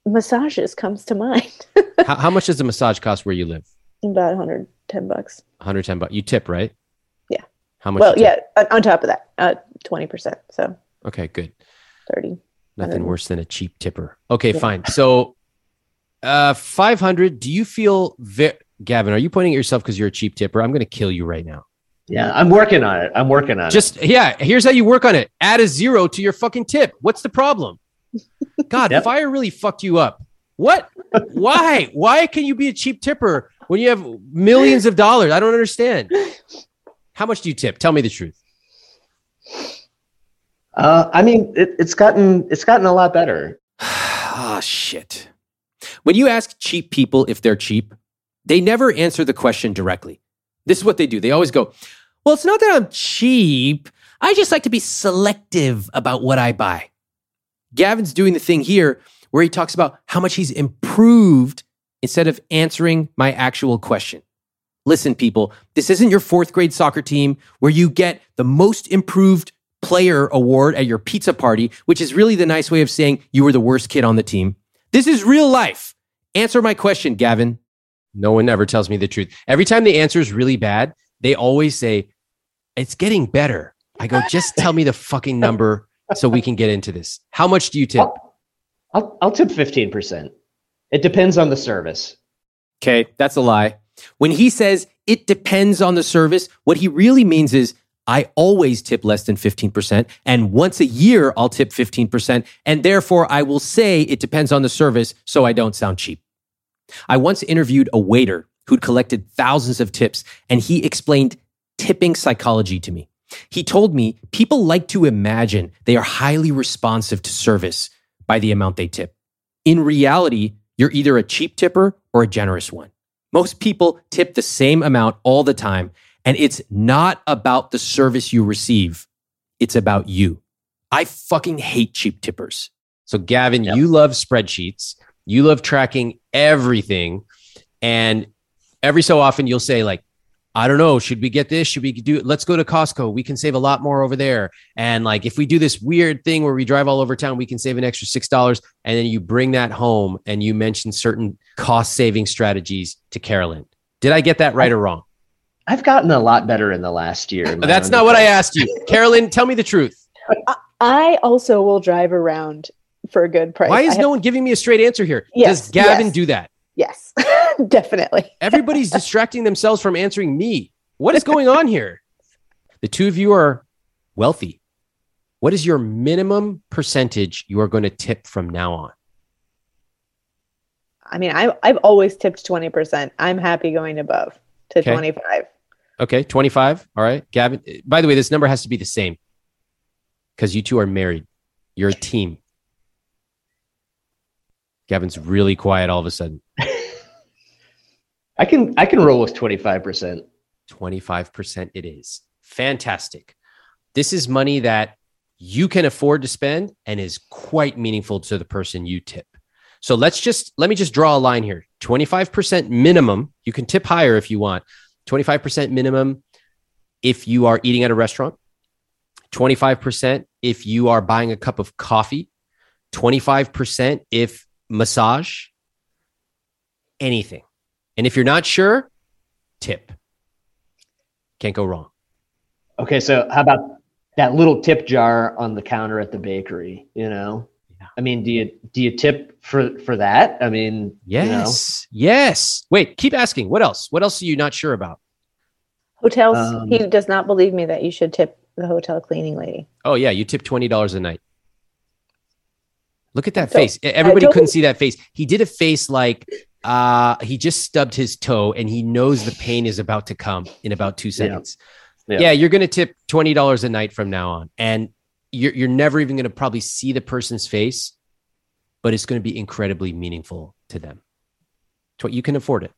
massages comes to mind. how, how much does a massage cost where you live? About one hundred ten bucks. one hundred ten bucks. You tip, right? Yeah. How much? Well, yeah. On top of that, uh, twenty percent. So. Okay, good. thirty. Nothing worse than a cheap tipper. Okay, yeah. Fine. So uh, five hundred, do you feel, vi- Gavin, are you pointing at yourself because you're a cheap tipper? I'm going to kill you right now. Yeah, I'm working on it. I'm working on Just, it. Just, yeah, here's how you work on it. Add a zero to your fucking tip. What's the problem? God, yep. Fire really fucked you up. What? Why? Why can you be a cheap tipper when you have millions of dollars? I don't understand. How much do you tip? Tell me the truth. Uh, I mean, it, it's gotten it's gotten a lot better. Ah, shit. When you ask cheap people if they're cheap, they never answer the question directly. This is what they do. They always go, well, it's not that I'm cheap. I just like to be selective about what I buy. Gavin's doing the thing here where he talks about how much he's improved instead of answering my actual question. Listen, people, this isn't your fourth grade soccer team where you get the most improved player award at your pizza party, which is really the nice way of saying you were the worst kid on the team. This is real life. Answer my question, Gavin. No one ever tells me the truth. Every time the answer is really bad, they always say, it's getting better. I go, just tell me the fucking number so we can get into this. How much do you tip? I'll, I'll, I'll tip fifteen percent. It depends on the service. Okay, that's a lie. When he says it depends on the service, what he really means is I always tip less than fifteen percent, and once a year I'll tip fifteen percent, and therefore I will say it depends on the service so I don't sound cheap. I once interviewed a waiter who'd collected thousands of tips, and he explained tipping psychology to me. He told me people like to imagine they are highly responsive to service by the amount they tip. In reality, you're either a cheap tipper or a generous one. Most people tip the same amount all the time, and it's not about the service you receive. It's about you. I fucking hate cheap tippers. So Gavin, yep. You love spreadsheets. You love tracking everything. And every so often you'll say like, I don't know. Should we get this? Should we do it? Let's go to Costco. We can save a lot more over there. And like, if we do this weird thing where we drive all over town, we can save an extra six dollars. And then you bring that home and you mention certain cost saving strategies to Carolyn. Did I get that right or wrong? I've gotten a lot better in the last year. That's not what I asked you. Carolyn, tell me the truth. I also will drive around for a good price. Why is I no have... one giving me a straight answer here? Yes, does Gavin yes. do that? Yes, definitely. Everybody's distracting themselves from answering me. What is going on here? The two of you are wealthy. What is your minimum percentage you are going to tip from now on? I mean, I, I've always tipped twenty percent. I'm happy going above to okay. twenty-five. Okay, twenty-five. All right, Gavin. By the way, this number has to be the same because you two are married. You're a team. Gavin's really quiet all of a sudden. I can I can roll with twenty-five percent. twenty-five percent it is. Fantastic. This is money that you can afford to spend and is quite meaningful to the person you tip. So let's just let me just draw a line here. twenty-five percent minimum. You can tip higher if you want. twenty-five percent minimum if you are eating at a restaurant. twenty-five percent if you are buying a cup of coffee. twenty-five percent if massage, anything. And if you're not sure, tip. Can't go wrong. Okay, so how about that little tip jar on the counter at the bakery, you know? Yeah. I mean, do you do you tip for, for that? I mean, yes. You know. Yes. Wait, keep asking. What else? What else are you not sure about? Hotels. Um, he does not believe me that you should tip the hotel cleaning lady. Oh yeah, you tip twenty dollars a night. Look at that so, face. Everybody couldn't see that face. He did a face like uh, he just stubbed his toe and he knows the pain is about to come in about two seconds. Yeah, yeah. yeah you're going to tip twenty dollars a night from now on. And you're, you're never even going to probably see the person's face, but it's going to be incredibly meaningful to them. You can afford it.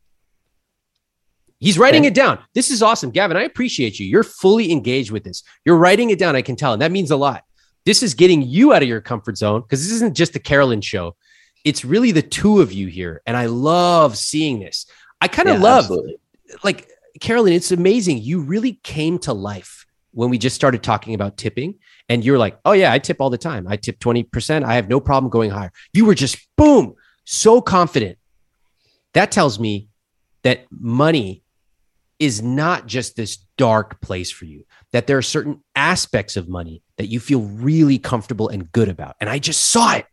He's writing it down. This is awesome. Gavin, I appreciate you. You're fully engaged with this. You're writing it down. I can tell. And that means a lot. This is getting you out of your comfort zone because this isn't just the Carolyn show. it's really the two of you here. And I love seeing this. I kind of yeah, love absolutely. Like, Carolyn, it's amazing. You really came to life when we just started talking about tipping, and you're like, oh yeah, I tip all the time. I tip twenty percent. I have no problem going higher. You were just boom. So confident. That tells me that money is not just this dark place for you, that there are certain aspects of money that you feel really comfortable and good about. And I just saw it.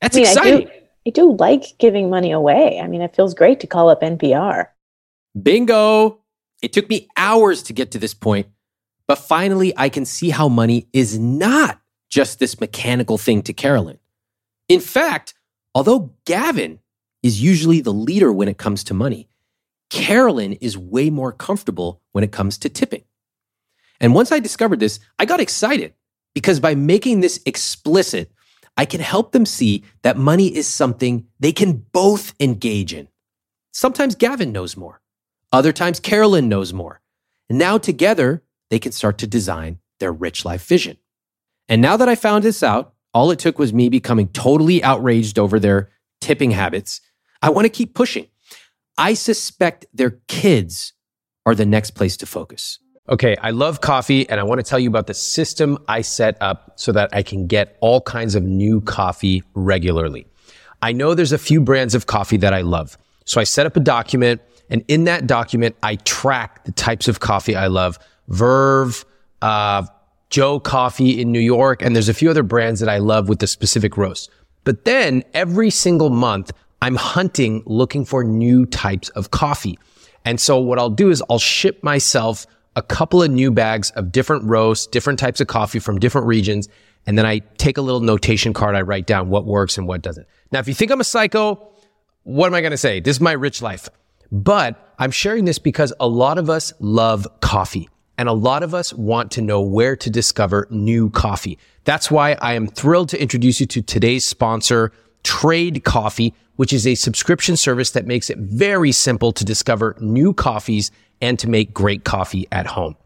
That's I mean, exciting. I do, I do like giving money away. I mean, it feels great to call up N P R. Bingo. It took me hours to get to this point, but finally I can see how money is not just this mechanical thing to Carolyn. In fact, although Gavin is usually the leader when it comes to money, Carolyn is way more comfortable when it comes to tipping. And once I discovered this, I got excited because by making this explicit, I can help them see that money is something they can both engage in. Sometimes Gavin knows more. Other times Carolyn knows more. And now together, they can start to design their rich life vision. And now that I found this out, all it took was me becoming totally outraged over their tipping habits. I want to keep pushing. I suspect their kids are the next place to focus. Okay, I love coffee, and I want to tell you about the system I set up so that I can get all kinds of new coffee regularly. I know there's a few brands of coffee that I love. So I set up a document, and in that document, I track the types of coffee I love. Verve, uh, Joe Coffee in New York, and there's a few other brands that I love with the specific roast. But then every single month, I'm hunting, looking for new types of coffee. And so what I'll do is I'll ship myself a couple of new bags of different roasts, different types of coffee from different regions. And then I take a little notation card. I write down what works and what doesn't. Now, if you think I'm a psycho, what am I going to say? This is my rich life. But I'm sharing this because a lot of us love coffee. And a lot of us want to know where to discover new coffee. That's why I am thrilled to introduce you to today's sponsor, Trade Coffee, which is a subscription service that makes it very simple to discover new coffees and to make great coffee at home.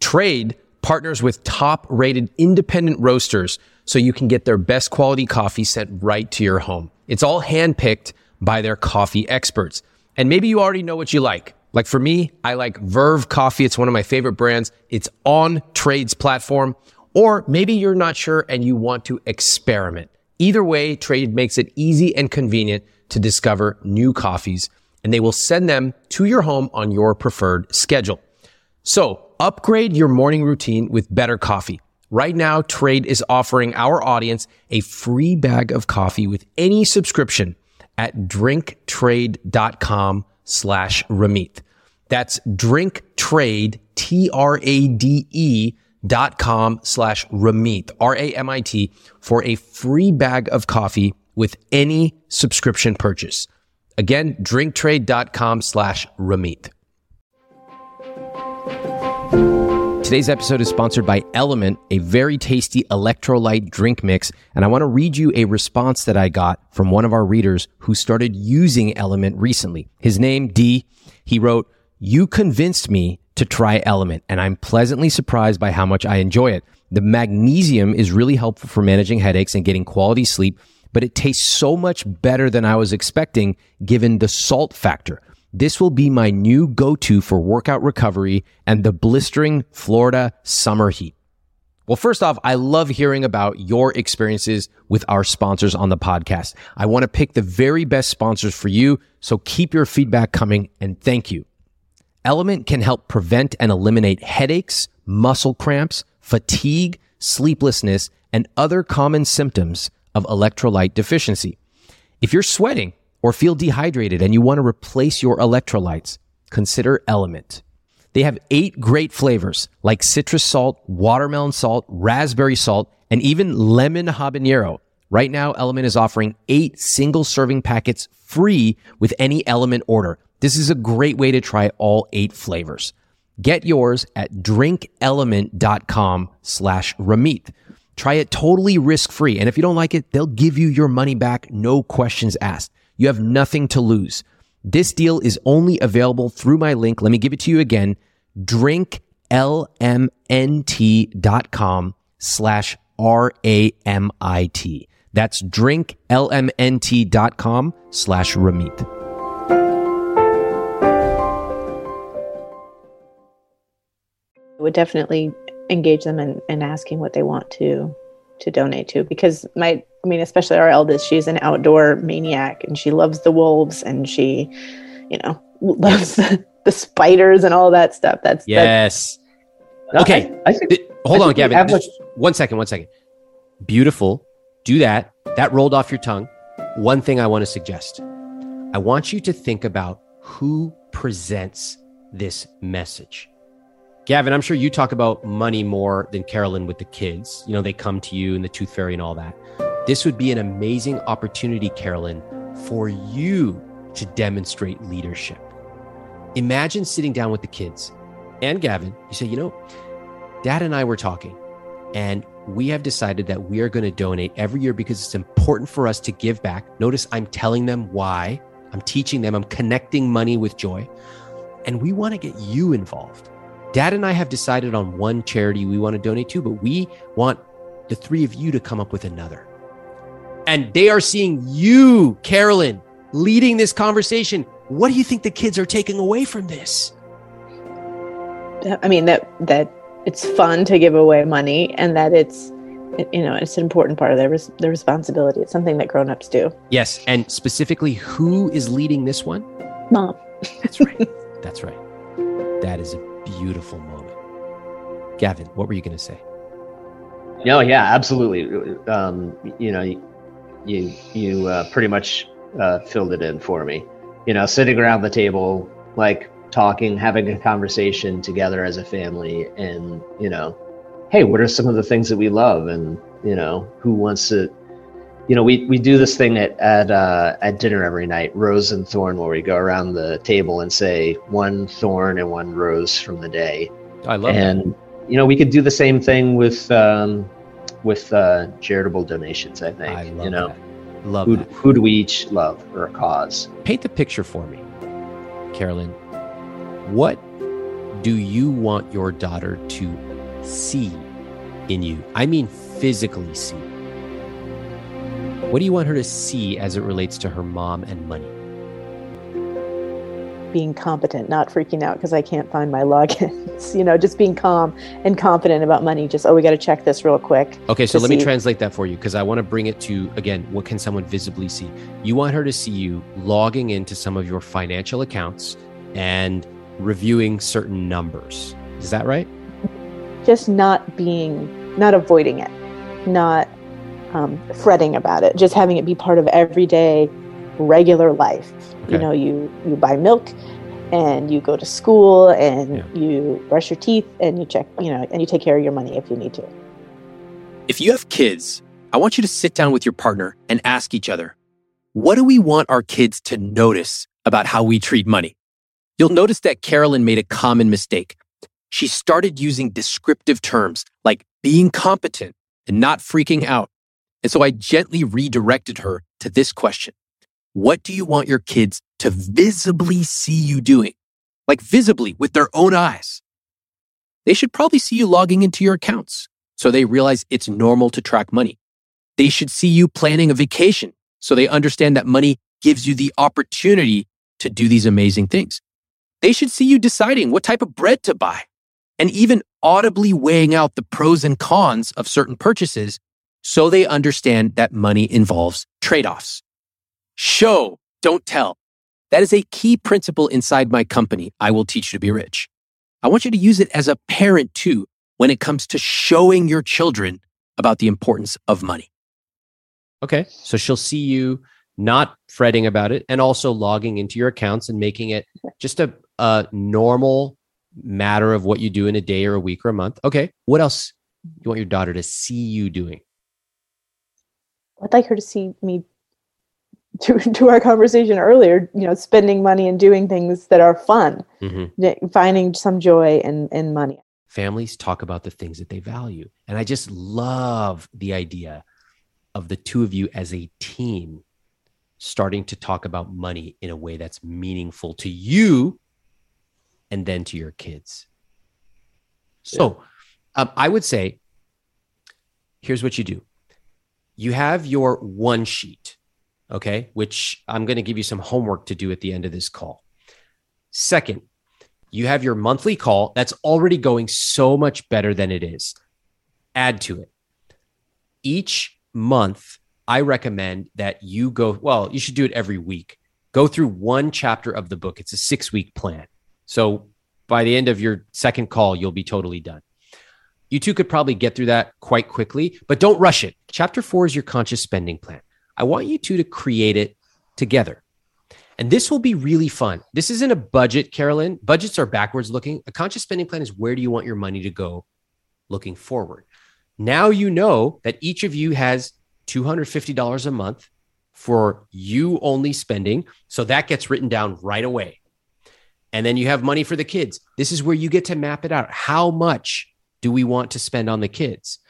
Trade partners with top-rated independent roasters so you can get their best quality coffee sent right to your home. It's all handpicked by their coffee experts. And maybe you already know what you like. Like for me, I like Verve Coffee. It's one of my favorite brands. It's on Trade's platform. Or maybe you're not sure and you want to experiment. Either way, Trade makes it easy and convenient to discover new coffees, and they will send them to your home on your preferred schedule. So upgrade your morning routine with better coffee. Right now, Trade is offering our audience a free bag of coffee with any subscription at drink trade dot com. slash Ramit. That's drink trade, T R A D E dot com slash Ramit, R A M I T, for a free bag of coffee with any subscription purchase. Again, drink trade dot com slash Ramit. Today's episode is sponsored by Element, a very tasty electrolyte drink mix. And I want to read you a response that I got from one of our readers who started using Element recently. His name, D, he wrote, "You convinced me to try Element, and I'm pleasantly surprised by how much I enjoy it. The magnesium is really helpful for managing headaches and getting quality sleep, but it tastes so much better than I was expecting given the salt factor. This will be my new go-to for workout recovery and the blistering Florida summer heat." Well, first off, I love hearing about your experiences with our sponsors on the podcast. I want to pick the very best sponsors for you, so keep your feedback coming, and thank you. Element can help prevent and eliminate headaches, muscle cramps, fatigue, sleeplessness, and other common symptoms of electrolyte deficiency. If you're sweating or feel dehydrated and you want to replace your electrolytes, consider Element. They have eight great flavors like citrus salt, watermelon salt, raspberry salt, and even lemon habanero. Right now, Element is offering eight single serving packets free with any Element order. This is a great way to try all eight flavors. Get yours at drink element dot com slash Ramit. Try it totally risk-free. And if you don't like it, they'll give you your money back, no questions asked. You have nothing to lose. This deal is only available through my link. Let me give it to you again. drink element dot com slash R A M I T. That's drinklmnt.com slash Ramit. I would definitely engage them in, in asking what they want to to donate to, because my, I mean, especially our eldest, she's an outdoor maniac and she loves the wolves and she, you know, loves the, the spiders and all that stuff. That's yes. That's, okay. I, I should, D- hold I on, Gavin. Just, one second, one second. Beautiful. Do that. That rolled off your tongue. One thing I want to suggest. I want you to think about who presents this message. Gavin, I'm sure you talk about money more than Carolyn with the kids. You know, they come to you and the tooth fairy and all that. This would be an amazing opportunity, Carolyn, for you to demonstrate leadership. Imagine sitting down with the kids and Gavin. You say, you know, Dad and I were talking and we have decided that we are going to donate every year because it's important for us to give back. Notice I'm telling them why. I'm teaching them. I'm connecting money with joy. And we want to get you involved. Dad and I have decided on one charity we want to donate to, but we want the three of you to come up with another. And they are seeing you, Carolyn, leading this conversation. What do you think the kids are taking away from this? I mean, that that it's fun to give away money and that it's, you know, it's an important part of their, res- their responsibility. It's something that grown-ups do. Yes. And specifically, who is leading this one? Mom. That's right. That's right. That is a beautiful moment. Gavin, what were you going to say? No, yeah, absolutely. Um, you know, you you uh, pretty much uh, filled it in for me. You know, sitting around the table, like talking, having a conversation together as a family, and you know, hey, what are some of the things that we love, and you know, who wants to? You know, we, we do this thing at at, uh, at dinner every night, Rose and Thorn, where we go around the table and say one thorn and one rose from the day. I love it. And, that. you know, we could do the same thing with um, with uh, charitable donations, I think. I love you know, that. Love who, that. Who do we each love or a cause? Paint the picture for me, Carolyn. What do you want your daughter to see in you? I mean physically see. What do you want her to see as it relates to her mom and money? Being competent, not freaking out because I can't find my logins. You know, just being calm and confident about money. Just, oh, we got to check this real quick. Okay, so let see. me translate that for you because I want to bring it to, again, what can someone visibly see? You want her to see you logging into some of your financial accounts and reviewing certain numbers. Is that right? Just not being, not avoiding it, not... Um, fretting about it, just having it be part of everyday regular life. Okay. You know, you, you buy milk and you go to school and yeah. you brush your teeth and you check, you know, and you take care of your money if you need to. If you have kids, I want you to sit down with your partner and ask each other, what do we want our kids to notice about how we treat money? You'll notice that Carolyn made a common mistake. She started using descriptive terms like being competent and not freaking out. And so I gently redirected her to this question. What do you want your kids to visibly see you doing? Like visibly with their own eyes. They should probably see you logging into your accounts so they realize it's normal to track money. They should see you planning a vacation so they understand that money gives you the opportunity to do these amazing things. They should see you deciding what type of bread to buy and even audibly weighing out the pros and cons of certain purchases so they understand that money involves trade-offs. Show, don't tell. That is a key principle inside my company, I Will Teach You to Be Rich. I want you to use it as a parent too when it comes to showing your children about the importance of money. Okay, so she'll see you not fretting about it and also logging into your accounts and making it just a, a normal matter of what you do in a day or a week or a month. Okay, what else do you want your daughter to see you doing? I'd like her to see me to, to our conversation earlier, you know, spending money and doing things that are fun, mm-hmm. finding some joy in, in money. Families talk about the things that they value. And I just love the idea of the two of you as a team starting to talk about money in a way that's meaningful to you and then to your kids. So um, I would say, here's what you do. you have your one sheet, okay, which I'm going to give you some homework to do at the end of this call. Second, you have your monthly call. That's already going so much better than it is. Add to it. Each month, I recommend that you go, well, you should do it every week. Go through one chapter of the book. It's a six-week plan. So by the end of your second call, you'll be totally done. You two could probably get through that quite quickly, but don't rush it. Chapter four is your conscious spending plan. I want you two to create it together. And this will be really fun. This isn't a budget, Carolyn. Budgets are backwards looking. A conscious spending plan is where do you want your money to go looking forward. Now you know that each of you has two hundred fifty dollars a month for you only spending. So that gets written down right away. And then you have money for the kids. This is where you get to map it out. How much do we want to spend on the kids?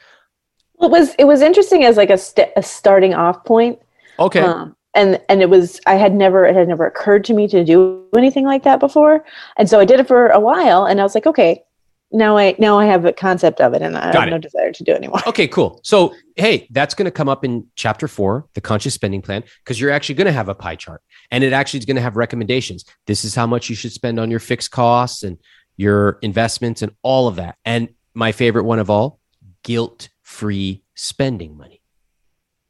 Well, it was, it was interesting as like a, st- a starting off point. Okay. Um, and, and it was, I had never, it had never occurred to me to do anything like that before. And so I did it for a while and I was like, okay, Now I now I have a concept of it and I Got have it. no desire to do it anymore. Okay, cool. So, hey, that's going to come up in chapter four, the conscious spending plan, because you're actually going to have a pie chart and it actually is going to have recommendations. This is how much you should spend on your fixed costs and your investments and all of that. And my favorite one of all, guilt-free spending money.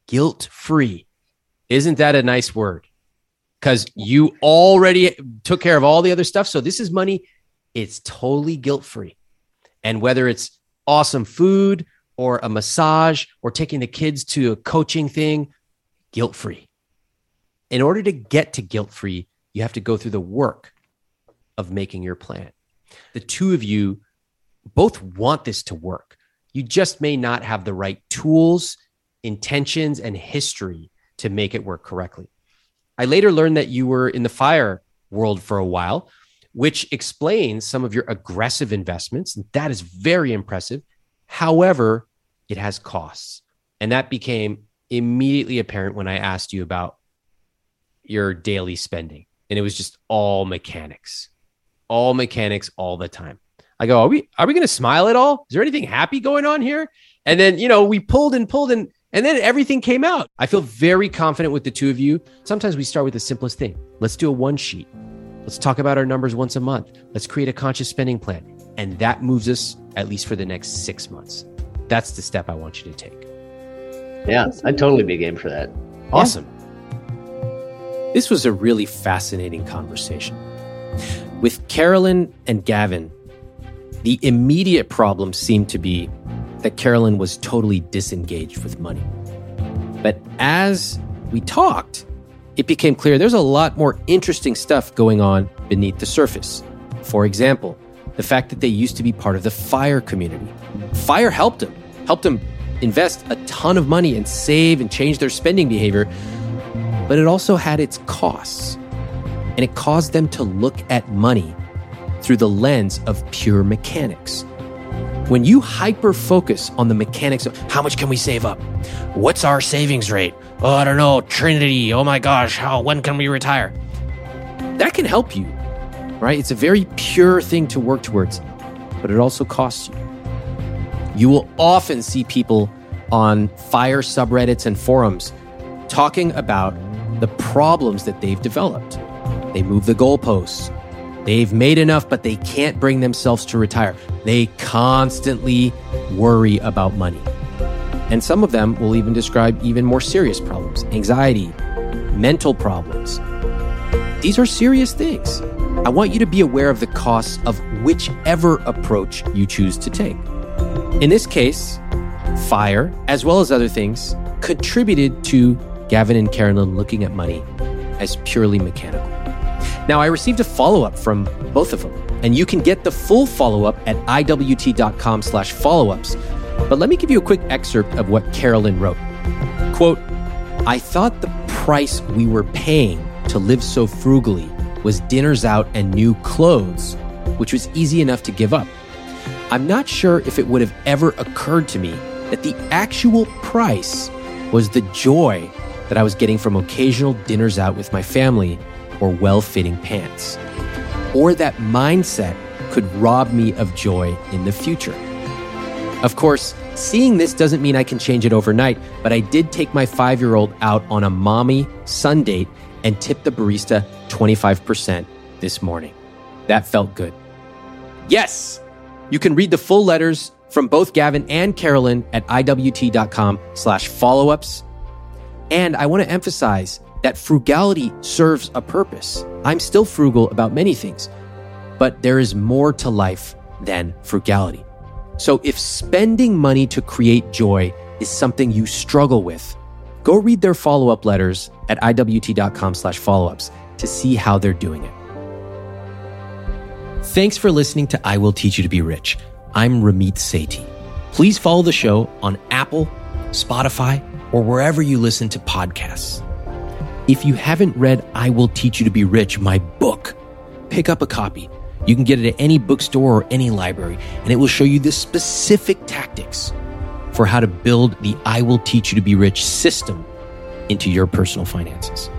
Guilt-free. Isn't that a nice word? Because you already took care of all the other stuff. So this is money. It's totally guilt-free. And whether it's awesome food or a massage or taking the kids to a coaching thing, guilt-free. In order to get to guilt-free, you have to go through the work of making your plan. The two of you both want this to work. You just may not have the right tools, intentions, and history to make it work correctly. I later learned that you were in the FIRE world for a while, which explains some of your aggressive investments. That is very impressive. However, it has costs. And that became immediately apparent when I asked you about your daily spending. And it was just all mechanics, all mechanics all the time. I go, are we, are we going to smile at all? Is there anything happy going on here? And then, you know, we pulled and pulled and, and then everything came out. I feel very confident with the two of you. Sometimes we start with the simplest thing. Let's do a one sheet. Let's talk about our numbers once a month. Let's create a conscious spending plan. And that moves us at least for the next six months. That's the step I want you to take. Yeah, I'd totally be game for that. Awesome. Yeah. This was a really fascinating conversation. With Carolyn and Gavin, the immediate problem seemed to be that Carolyn was totally disengaged with money. But as we talked, it became clear there's a lot more interesting stuff going on beneath the surface. For example, the fact that they used to be part of the FIRE community. FIRE helped them, helped them invest a ton of money and save and change their spending behavior, but it also had its costs. And it caused them to look at money through the lens of pure mechanics. When you hyper-focus on the mechanics of how much can we save up? What's our savings rate? Oh, I don't know, Trinity. Oh my gosh, how, when can we retire? That can help you, right? It's a very pure thing to work towards, but it also costs you. You will often see people on FIRE subreddits and forums talking about the problems that they've developed. They move the goalposts. They've made enough, but they can't bring themselves to retire. They constantly worry about money. And some of them will even describe even more serious problems, anxiety, mental problems. These are serious things. I want you to be aware of the costs of whichever approach you choose to take. In this case, FIRE, as well as other things, contributed to Gavin and Carolyn looking at money as purely mechanical. Now, I received a follow-up from both of them, and you can get the full follow-up at iwt.com slash follow-ups. But let me give you a quick excerpt of what Carolyn wrote. Quote, I thought the price we were paying to live so frugally was dinners out and new clothes, which was easy enough to give up. I'm not sure if it would have ever occurred to me that the actual price was the joy that I was getting from occasional dinners out with my family or well-fitting pants, or that mindset could rob me of joy in the future. Of course, Seeing this doesn't mean I can change it overnight, but I did take my five-year-old out on a mommy sun date and tipped the barista twenty-five percent this morning. That felt good. Yes! You can read the full letters from both Gavin and Carolyn at I W T dot com slash follow-ups. And I want to emphasize that frugality serves a purpose. I'm still frugal about many things, but there is more to life than frugality. So if spending money to create joy is something you struggle with, go read their follow-up letters at I W T dot com slash follow-ups to see how they're doing it. Thanks for listening to I Will Teach You to Be Rich. I'm Ramit Sethi. Please follow the show on Apple, Spotify, or wherever you listen to podcasts. If you haven't read I Will Teach You to Be Rich, my book, pick up a copy. You can get it at any bookstore or any library, and it will show you the specific tactics for how to build the I Will Teach You to Be Rich system into your personal finances.